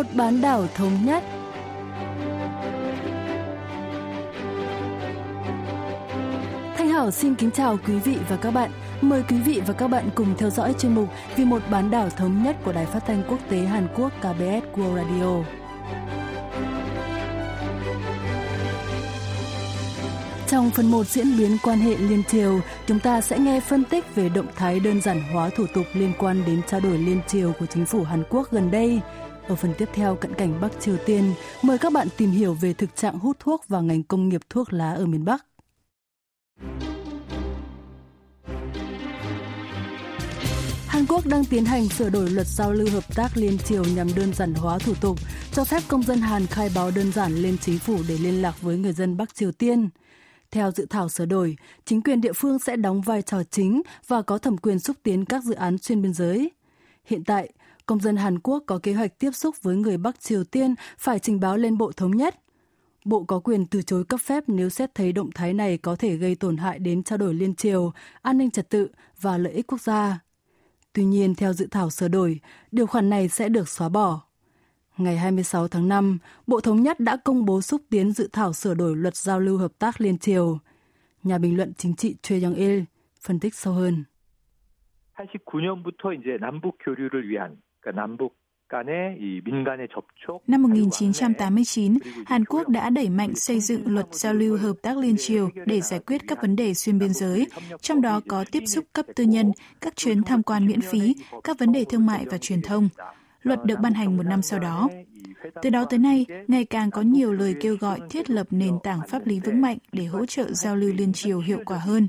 một bán đảo thống nhất. Thanh Hảo xin kính chào quý vị và các bạn. Mời quý vị và các bạn cùng theo dõi chuyên mục Vì một bán đảo thống nhất của Đài Phát thanh Quốc tế Hàn Quốc KBS World Radio. Trong phần 1 diễn biến quan hệ liên triều, chúng ta sẽ nghe phân tích về động thái đơn giản hóa thủ tục liên quan đến trao đổi liên triều của chính phủ Hàn Quốc gần đây. Ở phần tiếp theo cận cảnh Bắc Triều Tiên, mời các bạn tìm hiểu về thực trạng hút thuốc và ngành công nghiệp thuốc lá ở miền Bắc. Hàn Quốc đang tiến hành sửa đổi luật giao lưu hợp tác liên triều nhằm đơn giản hóa thủ tục, cho phép công dân Hàn khai báo đơn giản lên chính phủ để liên lạc với người dân Bắc Triều Tiên. Theo dự thảo sửa đổi, chính quyền địa phương sẽ đóng vai trò chính và có thẩm quyền xúc tiến các dự án xuyên biên giới. Hiện tại, công dân Hàn Quốc có kế hoạch tiếp xúc với người Bắc Triều Tiên phải trình báo lên Bộ Thống nhất. Bộ có quyền từ chối cấp phép nếu xét thấy động thái này có thể gây tổn hại đến trao đổi liên triều, an ninh trật tự và lợi ích quốc gia. Tuy nhiên, theo dự thảo sửa đổi, điều khoản này sẽ được xóa bỏ. Ngày 26 tháng 5, Bộ Thống nhất đã công bố xúc tiến dự thảo sửa đổi luật giao lưu hợp tác liên triều. Nhà bình luận chính trị Choi Young-il phân tích sâu hơn. 89년부터 이제 남북 교류를 위한 그러니까 남북 Năm 1989, Hàn Quốc đã đẩy mạnh xây dựng luật giao lưu hợp tác liên triều để giải quyết các vấn đề xuyên biên giới, trong đó có tiếp xúc cấp tư nhân, các chuyến tham quan miễn phí, các vấn đề thương mại và truyền thông. Luật được ban hành một năm sau đó. Từ đó tới nay, ngày càng có nhiều lời kêu gọi thiết lập nền tảng pháp lý vững mạnh để hỗ trợ giao lưu liên triều hiệu quả hơn.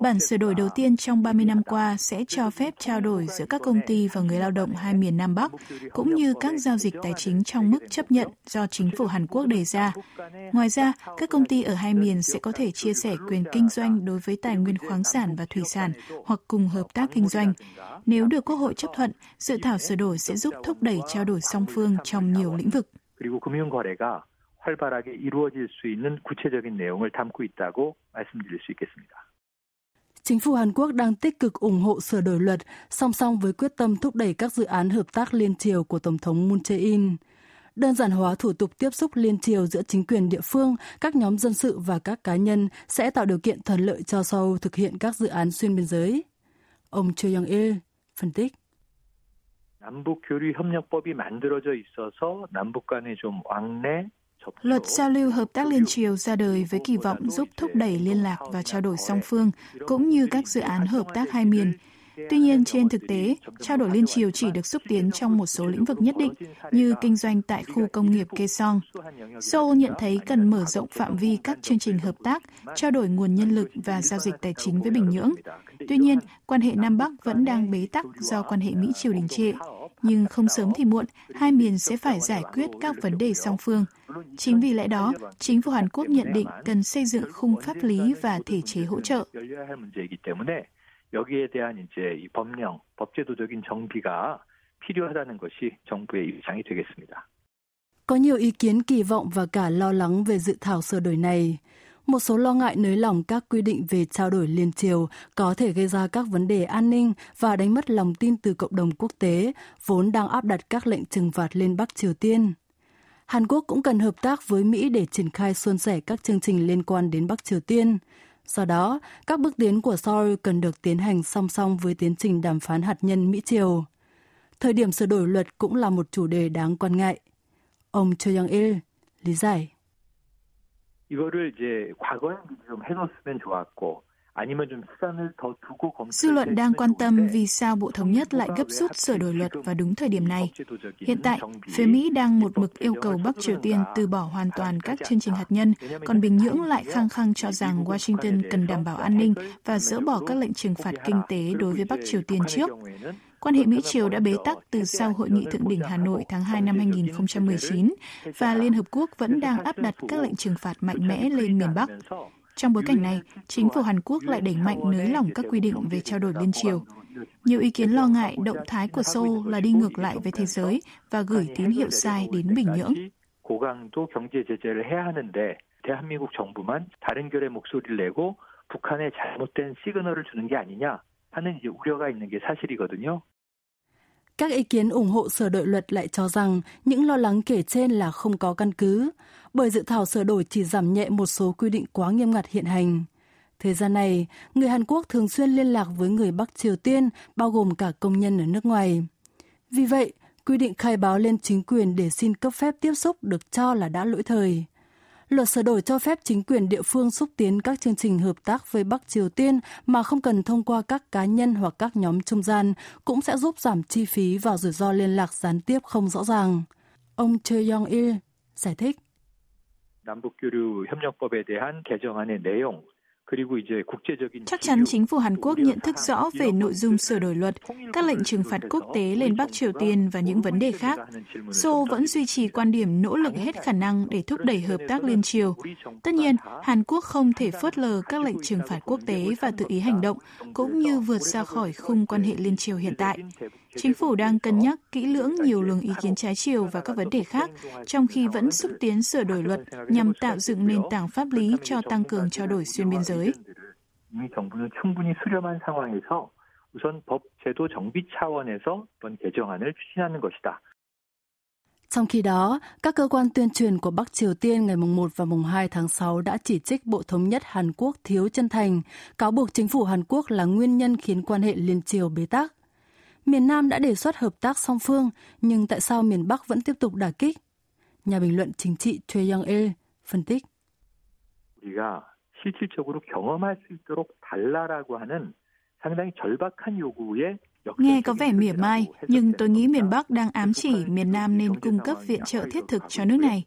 Bản sửa đổi đầu tiên trong 30 năm qua sẽ cho phép trao đổi giữa các công ty và người lao động hai miền Nam Bắc, cũng như các giao dịch tài chính trong mức chấp nhận do chính phủ Hàn Quốc đề ra. Ngoài ra, các công ty ở hai miền sẽ có thể chia sẻ quyền kinh doanh đối với tài nguyên khoáng sản và thủy sản hoặc cùng hợp tác kinh doanh. Nếu được Quốc hội chấp thuận, dự thảo sửa đổi sẽ giúp thúc đẩy trao đổi song phương trong nhiều lĩnh vực. Chính phủ Hàn Quốc đang tích cực ủng hộ sửa đổi luật, song song với quyết tâm thúc đẩy các dự án hợp tác liên triều của Tổng thống Moon Jae-in. Đơn giản hóa thủ tục tiếp xúc liên triều giữa chính quyền địa phương, các nhóm dân sự và các cá nhân sẽ tạo điều kiện thuận lợi cho Seoul thực hiện các dự án xuyên biên giới. Ông Choi Young-il phân tích. Luật giao lưu hợp tác liên triều ra đời với kỳ vọng giúp thúc đẩy liên lạc và trao đổi song phương, cũng như các dự án hợp tác hai miền. Tuy nhiên, trên thực tế, trao đổi liên triều chỉ được xúc tiến trong một số lĩnh vực nhất định, như kinh doanh tại khu công nghiệp Kaesong. Seoul nhận thấy cần mở rộng phạm vi các chương trình hợp tác, trao đổi nguồn nhân lực và giao dịch tài chính với Bình Nhưỡng. Tuy nhiên, quan hệ Nam Bắc vẫn đang bế tắc do quan hệ Mỹ-Triều đình trệ. Nhưng không sớm thì muộn, hai miền sẽ phải giải quyết các vấn đề song phương. Chính vì lẽ đó, chính phủ Hàn Quốc nhận định cần xây dựng khung pháp lý và thể chế hỗ trợ. Có nhiều ý kiến kỳ vọng và cả lo lắng về dự thảo sửa đổi này. Một số lo ngại nới lỏng các quy định về trao đổi liên triều có thể gây ra các vấn đề an ninh và đánh mất lòng tin từ cộng đồng quốc tế, vốn đang áp đặt các lệnh trừng phạt lên Bắc Triều Tiên. Hàn Quốc cũng cần hợp tác với Mỹ để triển khai suôn sẻ các chương trình liên quan đến Bắc Triều Tiên. Do đó, các bước tiến của Seoul cần được tiến hành song song với tiến trình đàm phán hạt nhân Mỹ-Triều. Thời điểm sửa đổi luật cũng là một chủ đề đáng quan ngại. Ông Choi Young-il lý giải. Dư luận đang quan tâm vì sao Bộ Thống nhất lại gấp rút sửa đổi luật vào đúng thời điểm này. Hiện tại, phía Mỹ đang một mực yêu cầu Bắc Triều Tiên từ bỏ hoàn toàn các chương trình hạt nhân, còn Bình Nhưỡng lại khăng khăng cho rằng Washington cần đảm bảo an ninh và dỡ bỏ các lệnh trừng phạt kinh tế đối với Bắc Triều Tiên trước. Quan hệ Mỹ-Triều đã bế tắc từ sau Hội nghị Thượng đỉnh Hà Nội tháng 2 năm 2019 và Liên Hợp Quốc vẫn đang áp đặt các lệnh trừng phạt mạnh mẽ lên miền Bắc. Trong bối cảnh này, chính phủ Hàn Quốc lại đẩy mạnh nới lỏng các quy định về trao đổi liên triều. Nhiều ý kiến lo ngại động thái của Seoul là đi ngược lại với thế giới và gửi tín hiệu sai đến Bình Nhưỡng. Các ý kiến ủng hộ sửa đổi luật lại cho rằng những lo lắng kể trên là không có căn cứ, bởi dự thảo sửa đổi chỉ giảm nhẹ một số quy định quá nghiêm ngặt hiện hành. Thời gian này, người Hàn Quốc thường xuyên liên lạc với người Bắc Triều Tiên, bao gồm cả công nhân ở nước ngoài. Vì vậy, quy định khai báo lên chính quyền để xin cấp phép tiếp xúc được cho là đã lỗi thời. Luật sửa đổi cho phép chính quyền địa phương xúc tiến các chương trình hợp tác với Bắc Triều Tiên mà không cần thông qua các cá nhân hoặc các nhóm trung gian, cũng sẽ giúp giảm chi phí và rủi ro liên lạc gián tiếp không rõ ràng. Ông Choi Young-il giải thích. Chắc chắn chính phủ Hàn Quốc nhận thức rõ về nội dung sửa đổi luật, các lệnh trừng phạt quốc tế lên Bắc Triều Tiên và những vấn đề khác. Seoul vẫn duy trì quan điểm nỗ lực hết khả năng để thúc đẩy hợp tác liên triều. Tất nhiên, Hàn Quốc không thể phớt lờ các lệnh trừng phạt quốc tế và tự ý hành động, cũng như vượt ra khỏi khung quan hệ liên triều hiện tại. Chính phủ đang cân nhắc kỹ lưỡng nhiều luồng ý kiến trái chiều và các vấn đề khác, trong khi vẫn xúc tiến sửa đổi luật nhằm tạo dựng nền tảng pháp lý cho tăng cường trao đổi xuyên biên giới. Trong khi đó, các cơ quan tuyên truyền của Bắc Triều Tiên ngày mùng 1 và mùng 2 tháng 6 đã chỉ trích Bộ Thống nhất Hàn Quốc thiếu chân thành, cáo buộc chính phủ Hàn Quốc là nguyên nhân khiến quan hệ liên triều bế tắc. Miền Nam đã đề xuất hợp tác song phương, nhưng tại sao miền Bắc vẫn tiếp tục đả kích? Nhà bình luận chính trị Choi Young-e phân tích. Nghe có vẻ mỉa mai, nhưng tôi nghĩ miền Bắc đang ám chỉ miền Nam nên cung cấp viện trợ thiết thực cho nước này.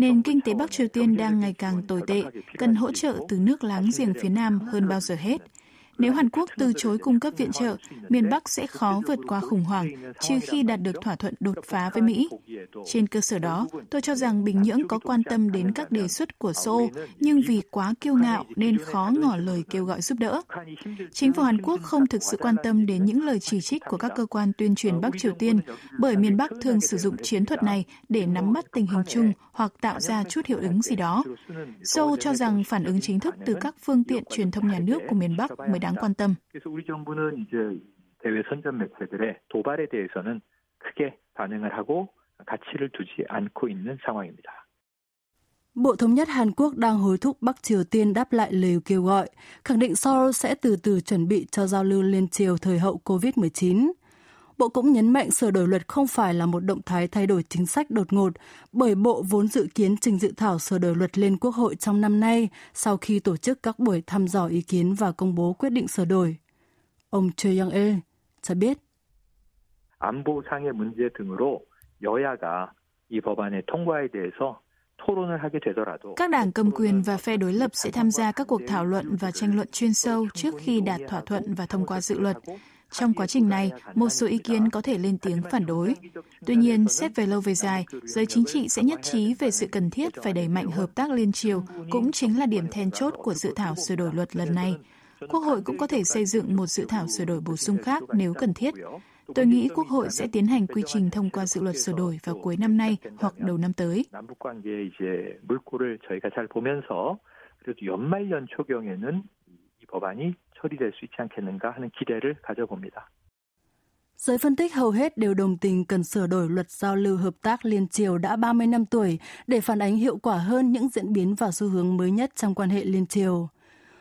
Nền kinh tế Bắc Triều Tiên đang ngày càng tồi tệ, cần hỗ trợ từ nước láng giềng phía Nam hơn bao giờ hết. Nếu Hàn Quốc từ chối cung cấp viện trợ, miền Bắc sẽ khó vượt qua khủng hoảng, trừ khi đạt được thỏa thuận đột phá với Mỹ. Trên cơ sở đó, tôi cho rằng Bình Nhưỡng có quan tâm đến các đề xuất của Seoul, nhưng vì quá kiêu ngạo nên khó ngỏ lời kêu gọi giúp đỡ. Chính phủ Hàn Quốc không thực sự quan tâm đến những lời chỉ trích của các cơ quan tuyên truyền Bắc Triều Tiên, bởi miền Bắc thường sử dụng chiến thuật này để nắm bắt tình hình chung hoặc tạo ra chút hiệu ứng gì đó. Seoul cho rằng phản ứng chính thức từ các phương tiện truyền thông nhà nước của miền Bắc mới đáng quan tâm. Bộ Thống nhất Hàn Quốc đang hối thúc Bắc Triều Tiên đáp lại lời kêu gọi, khẳng định Seoul sẽ từ từ chuẩn bị cho giao lưu liên triều thời hậu COVID-19. Bộ cũng nhấn mạnh sửa đổi luật không phải là một động thái thay đổi chính sách đột ngột, bởi Bộ vốn dự kiến trình dự thảo sửa đổi luật lên Quốc hội trong năm nay sau khi tổ chức các buổi thăm dò ý kiến và công bố quyết định sửa đổi. Ông Choi Young-e cho biết. Các đảng cầm quyền và phe đối lập sẽ tham gia các cuộc thảo luận và tranh luận chuyên sâu trước khi đạt thỏa thuận và thông qua dự luật. Trong quá trình này, một số ý kiến có thể lên tiếng phản đối. Tuy nhiên, xét về lâu về dài, giới chính trị sẽ nhất trí về sự cần thiết phải đẩy mạnh hợp tác liên triều, cũng chính là điểm then chốt của dự thảo sửa đổi luật lần này. Quốc hội cũng có thể xây dựng một dự thảo sửa đổi bổ sung khác nếu cần thiết. Tôi nghĩ Quốc hội sẽ tiến hành quy trình thông qua dự luật sửa đổi vào cuối năm nay hoặc đầu năm tới. Giới phân tích hầu hết đều đồng tình cần sửa đổi luật giao lưu hợp tác liên triều đã 30 năm tuổi để phản ánh hiệu quả hơn những diễn biến và xu hướng mới nhất trong quan hệ liên triều.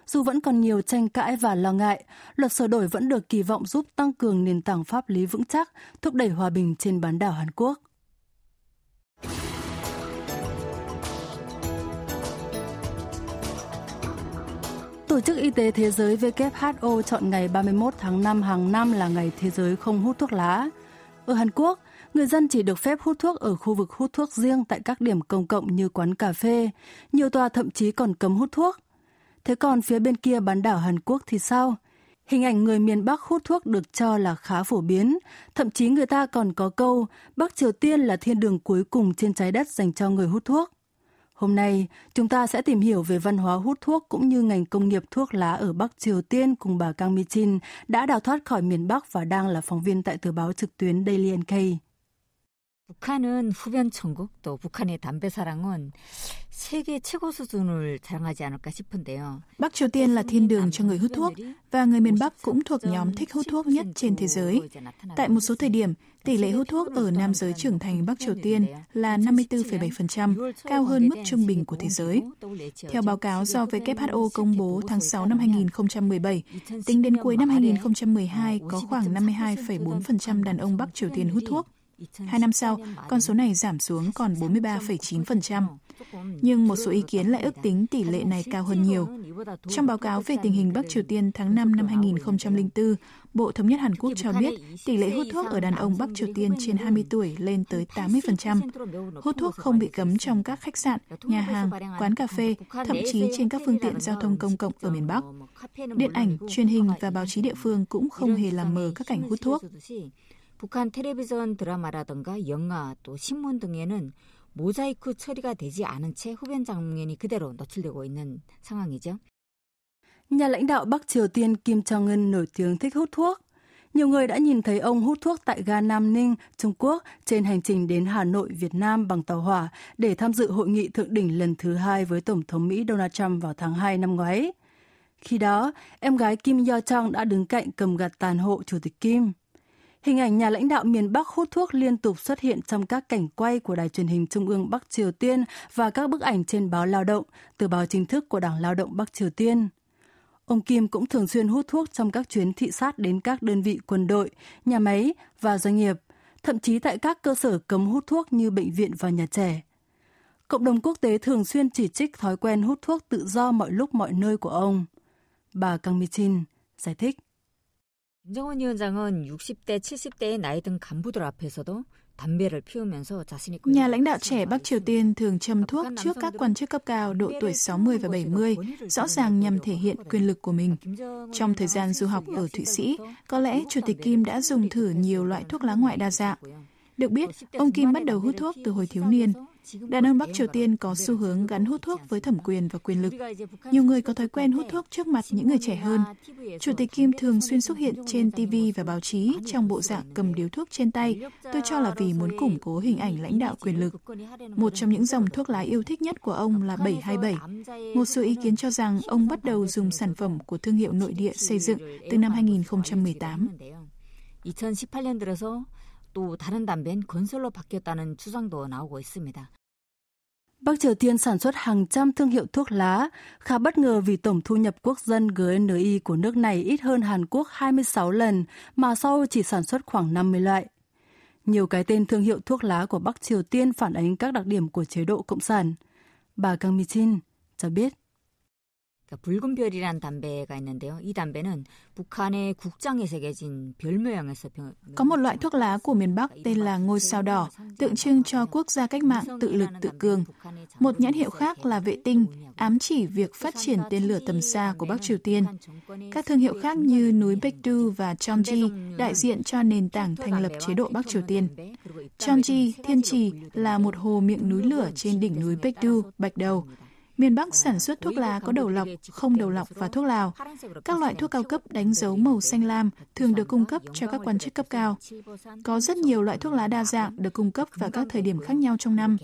Dù vẫn còn nhiều tranh cãi và lo ngại, luật sửa đổi vẫn được kỳ vọng giúp tăng cường nền tảng pháp lý vững chắc, thúc đẩy hòa bình trên bán đảo Hàn Quốc. Tổ chức Y tế Thế giới WHO chọn ngày 31 tháng 5 hàng năm là ngày Thế giới không hút thuốc lá. Ở Hàn Quốc, người dân chỉ được phép hút thuốc ở khu vực hút thuốc riêng tại các điểm công cộng như quán cà phê. Nhiều tòa thậm chí còn cấm hút thuốc. Thế còn phía bên kia bán đảo Hàn Quốc thì sao? Hình ảnh người miền Bắc hút thuốc được cho là khá phổ biến. Thậm chí người ta còn có câu Bắc Triều Tiên là thiên đường cuối cùng trên trái đất dành cho người hút thuốc. Hôm nay, chúng ta sẽ tìm hiểu về văn hóa hút thuốc cũng như ngành công nghiệp thuốc lá ở Bắc Triều Tiên cùng bà Kang Mi-jin đã đào thoát khỏi miền Bắc và đang là phóng viên tại tờ báo trực tuyến Daily NK. 북한은 후변 천국, 또 북한의 담배 사랑은 세계 최고 수준을 자랑하지 않을까 싶은데요. Bắc Triều Tiên là thiên đường cho người hút thuốc và người miền Bắc cũng thuộc nhóm thích hút thuốc nhất trên thế giới. Tại một số thời điểm, tỷ lệ hút thuốc ở nam giới trưởng thành Bắc Triều Tiên là 54,7%, cao hơn mức trung bình của thế giới. Theo báo cáo do WHO công bố tháng 6 năm 2017, tính đến cuối năm 2012 có khoảng 52,4% đàn ông Bắc Triều Tiên hút thuốc. 2 năm sau, con số này giảm xuống còn 43,9%. Nhưng một số ý kiến lại ước tính tỷ lệ này cao hơn nhiều. Trong báo cáo về tình hình Bắc Triều Tiên tháng 5 năm 2004, Bộ Thống nhất Hàn Quốc cho biết tỷ lệ hút thuốc ở đàn ông Bắc Triều Tiên trên 20 tuổi lên tới 80%. Hút thuốc không bị cấm trong các khách sạn, nhà hàng, quán cà phê, thậm chí trên các phương tiện giao thông công cộng ở miền Bắc. Điện ảnh, truyền hình và báo chí địa phương cũng không hề làm mờ các cảnh hút thuốc. 북한 텔레비전 드라마라든가 영화 또 신문 등에는 모자이크 처리가 되지 않은 채 흡연 장면이 그대로 노출되고 있는 상황이죠. Nhà lãnh đạo Bắc Triều Tiên Kim Jong-un nổi tiếng thích hút thuốc. Nhiều người đã nhìn thấy ông hút thuốc tại ga Nam Ninh, Trung Quốc trên hành trình đến Hà Nội, Việt Nam bằng tàu hỏa để tham dự hội nghị thượng đỉnh lần thứ 2 với Tổng thống Mỹ Donald Trump vào tháng 2 năm ngoái. Khi đó, em gái Kim Yo Jong đã đứng cạnh cầm gạt tàn hộ Chủ tịch Kim. Hình ảnh nhà lãnh đạo miền Bắc hút thuốc liên tục xuất hiện trong các cảnh quay của Đài truyền hình Trung ương Bắc Triều Tiên và các bức ảnh trên báo Lao động, từ báo chính thức của Đảng Lao động Bắc Triều Tiên. Ông Kim cũng thường xuyên hút thuốc trong các chuyến thị sát đến các đơn vị quân đội, nhà máy và doanh nghiệp, thậm chí tại các cơ sở cấm hút thuốc như bệnh viện và nhà trẻ. Cộng đồng quốc tế thường xuyên chỉ trích thói quen hút thuốc tự do mọi lúc mọi nơi của ông. Bà Kang Mi-jin giải thích. Kim Jong-un 위원장은 60대, 70대의 나이 든 간부들 앞에서도 담배를 피우면서 자신이 Nhà lãnh đạo trẻ Bắc Triều Tiên thường châm thuốc trước các quan chức cấp cao độ tuổi 60 và 70, rõ ràng nhằm thể hiện quyền lực của mình. Trong thời gian du học ở Thụy Sĩ, có lẽ Chủ tịch Kim đã dùng thử nhiều loại thuốc lá ngoại đa dạng. Được biết, ông Kim bắt đầu hút thuốc từ hồi thiếu niên. Đàn ông Bắc Triều Tiên có xu hướng gắn hút thuốc với thẩm quyền và quyền lực. Nhiều người có thói quen hút thuốc trước mặt những người trẻ hơn. Chủ tịch Kim thường xuyên xuất hiện trên TV và báo chí trong bộ dạng cầm điếu thuốc trên tay. Tôi cho là vì muốn củng cố hình ảnh lãnh đạo quyền lực. Một trong những dòng thuốc lá yêu thích nhất của ông là 727. Một số ý kiến cho rằng ông bắt đầu dùng sản phẩm của thương hiệu nội địa xây dựng từ năm 2018. 2018년 들어서 또 다른 담배는 건설로 바뀌었다는 추정도 나오고 있습니다. Bắc Triều Tiên sản xuất hàng trăm thương hiệu thuốc lá, khá bất ngờ vì tổng thu nhập quốc dân GNI của nước này ít hơn Hàn Quốc 26 lần, mà Seoul chỉ sản xuất khoảng 50 loại. Nhiều cái tên thương hiệu thuốc lá của Bắc Triều Tiên phản ánh các đặc điểm của chế độ cộng sản. Bà Kang Mi-jin cho biết. 붉은 별이란 담배가 있는데요. 이 담배는 북한의 국장에 새겨진 별 모양에서 Có một loại thuốc lá của miền Bắc tên là ngôi sao đỏ, tượng trưng cho quốc gia cách mạng tự lực tự cường. Một nhãn hiệu khác là vệ tinh, ám chỉ việc phát triển tên lửa tầm xa của Bắc Triều Tiên. Các thương hiệu khác như núi Baekdu và Cheongji đại diện cho nền tảng thành lập chế độ Bắc Triều Tiên. Cheongji, Thiên Trì là một hồ miệng núi lửa trên đỉnh núi Baekdu, Bạch Đầu. Miền Bắc sản xuất thuốc lá có đầu lọc, không đầu lọc và thuốc lào. Các loại thuốc cao cấp đánh dấu màu xanh lam thường được cung cấp cho các quan chức cấp cao. Có rất nhiều loại thuốc lá đa dạng được cung cấp vào các thời điểm khác nhau trong năm.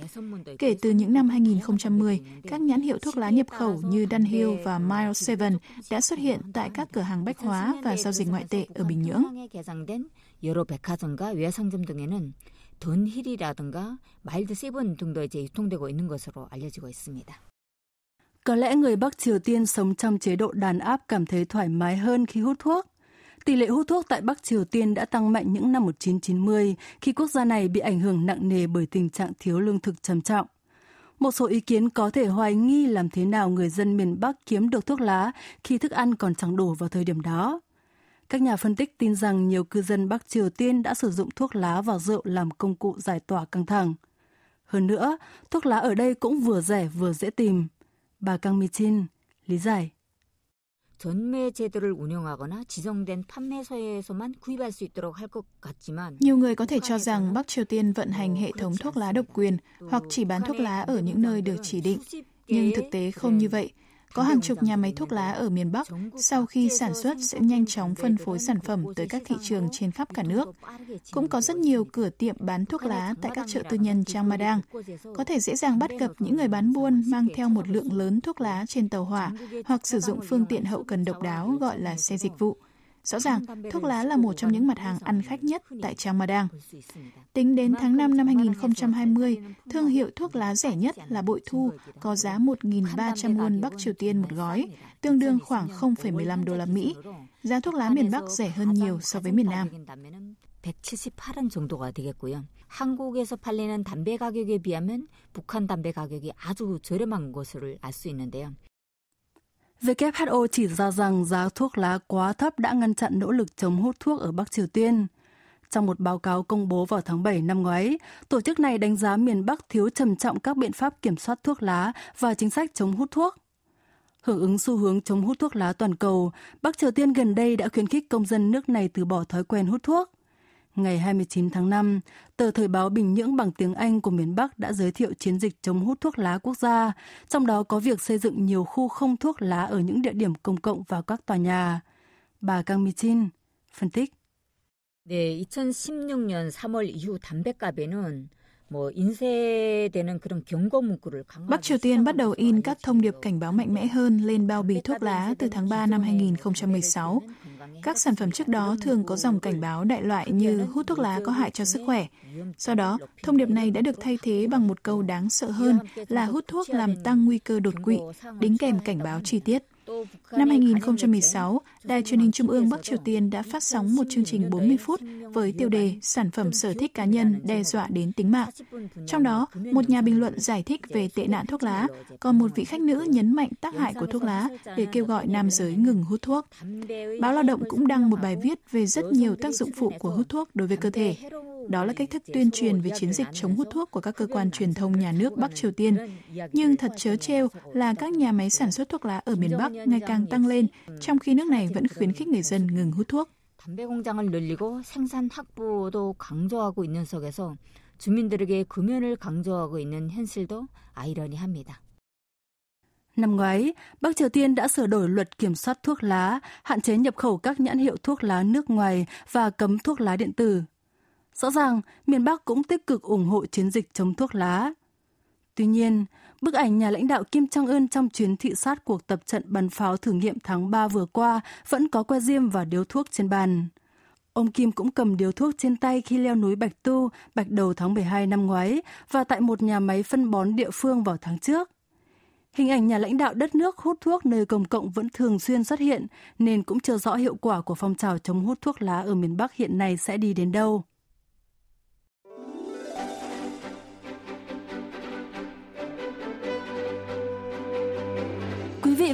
Kể từ những năm 2010, các nhãn hiệu thuốc lá nhập khẩu như Dunhill và Mild Seven đã xuất hiện tại các cửa hàng bách hóa và giao dịch ngoại tệ ở Bình Nhưỡng. Có lẽ người Bắc Triều Tiên sống trong chế độ đàn áp cảm thấy thoải mái hơn khi hút thuốc. Tỷ lệ hút thuốc tại Bắc Triều Tiên đã tăng mạnh những năm 1990 khi quốc gia này bị ảnh hưởng nặng nề bởi tình trạng thiếu lương thực trầm trọng. Một số ý kiến có thể hoài nghi làm thế nào người dân miền Bắc kiếm được thuốc lá khi thức ăn còn chẳng đủ vào thời điểm đó. Các nhà phân tích tin rằng nhiều cư dân Bắc Triều Tiên đã sử dụng thuốc lá và rượu làm công cụ giải tỏa căng thẳng. Hơn nữa, thuốc lá ở đây cũng vừa rẻ vừa dễ tìm. Bà Kang Mi-jin lý giải. Nhiều người có thể cho rằng Bắc Triều Tiên vận hành hệ thống thuốc lá độc quyền hoặc chỉ bán thuốc lá ở những nơi được chỉ định. Nhưng thực tế không như vậy. có hàng chục nhà máy thuốc lá ở miền Bắc sau khi sản xuất sẽ nhanh chóng phân phối sản phẩm tới các thị trường trên khắp cả nước. Cũng có rất nhiều cửa tiệm bán thuốc lá tại các chợ tư nhân Jangmadang. Có thể dễ dàng bắt gặp những người bán buôn mang theo một lượng lớn thuốc lá trên tàu hỏa hoặc sử dụng phương tiện hậu cần độc đáo gọi là xe dịch vụ. Rõ ràng, thuốc lá là một trong những mặt hàng ăn khách nhất tại Jangmadang. Tính đến tháng 5 năm 2020, thương hiệu thuốc lá rẻ nhất là bội thu có giá 1.300 won Bắc Triều Tiên một gói, tương đương khoảng 0,15 đô la Mỹ. Giá thuốc lá miền Bắc rẻ hơn nhiều so với miền Nam. 178원 정도가 되겠고요. 한국에서 팔리는 담배 가격에 비하면 북한 담배 가격이 아주 저렴한 것을 알 수 있는데요. WHO chỉ ra rằng giá thuốc lá quá thấp đã ngăn chặn nỗ lực chống hút thuốc ở Bắc Triều Tiên. Trong một báo cáo công bố vào tháng 7 năm ngoái, tổ chức này đánh giá miền Bắc thiếu trầm trọng các biện pháp kiểm soát thuốc lá và chính sách chống hút thuốc. Hưởng ứng xu hướng chống hút thuốc lá toàn cầu, Bắc Triều Tiên gần đây đã khuyến khích công dân nước này từ bỏ thói quen hút thuốc. Ngày 29 tháng 5, tờ Thời báo Bình Nhưỡng bằng tiếng Anh của miền Bắc đã giới thiệu chiến dịch chống hút thuốc lá quốc gia, trong đó có việc xây dựng nhiều khu không thuốc lá ở những địa điểm công cộng và các tòa nhà. Bà Kang Mi-jin phân tích. 네, 2016년 3월 이후 담배값에는 Bắc Triều Tiên bắt đầu in các thông điệp cảnh báo mạnh mẽ hơn lên bao bì thuốc lá từ tháng 3 năm 2016. Các sản phẩm trước đó thường có dòng cảnh báo đại loại như hút thuốc lá có hại cho sức khỏe. Sau đó, thông điệp này đã được thay thế bằng một câu đáng sợ hơn là hút thuốc làm tăng nguy cơ đột quỵ, đính kèm cảnh báo chi tiết. Năm 2016, Đài truyền hình Trung ương Bắc Triều Tiên đã phát sóng một chương trình 40 phút với tiêu đề Sản phẩm sở thích cá nhân đe dọa đến tính mạng. Trong đó, một nhà bình luận giải thích về tệ nạn thuốc lá, còn một vị khách nữ nhấn mạnh tác hại của thuốc lá để kêu gọi nam giới ngừng hút thuốc. Báo Lao động cũng đăng một bài viết về rất nhiều tác dụng phụ của hút thuốc đối với cơ thể. Đó là cách thức tuyên truyền về chiến dịch chống hút thuốc của các cơ quan truyền thông nhà nước Bắc Triều Tiên. Nhưng thật trớ trêu là các nhà máy sản xuất thuốc lá ở miền Bắc ngày càng tăng lên, trong khi nước này vẫn khuyến khích người dân ngừng hút thuốc. 담배 공장을 늘리고 생산 확보도 강조하고 있는 속에서 주민들에게 금연을 강조하고 있는 현실도 아이러니합니다. Năm ngoái, Bắc Triều Tiên đã sửa đổi luật kiểm soát thuốc lá, hạn chế nhập khẩu các nhãn hiệu thuốc lá nước ngoài và cấm thuốc lá điện tử. Rõ ràng, miền Bắc cũng tích cực ủng hộ chiến dịch chống thuốc lá. Tuy nhiên, bức ảnh nhà lãnh đạo Kim Jong-un trong chuyến thị sát cuộc tập trận bắn pháo thử nghiệm tháng 3 vừa qua vẫn có que diêm và điếu thuốc trên bàn. Ông Kim cũng cầm điếu thuốc trên tay khi leo núi Bạch Tu, Bạch Đầu tháng 12 năm ngoái và tại một nhà máy phân bón địa phương vào tháng trước. Hình ảnh nhà lãnh đạo đất nước hút thuốc nơi công cộng vẫn thường xuyên xuất hiện nên cũng chưa rõ hiệu quả của phong trào chống hút thuốc lá ở miền Bắc hiện nay sẽ đi đến đâu. Quý vị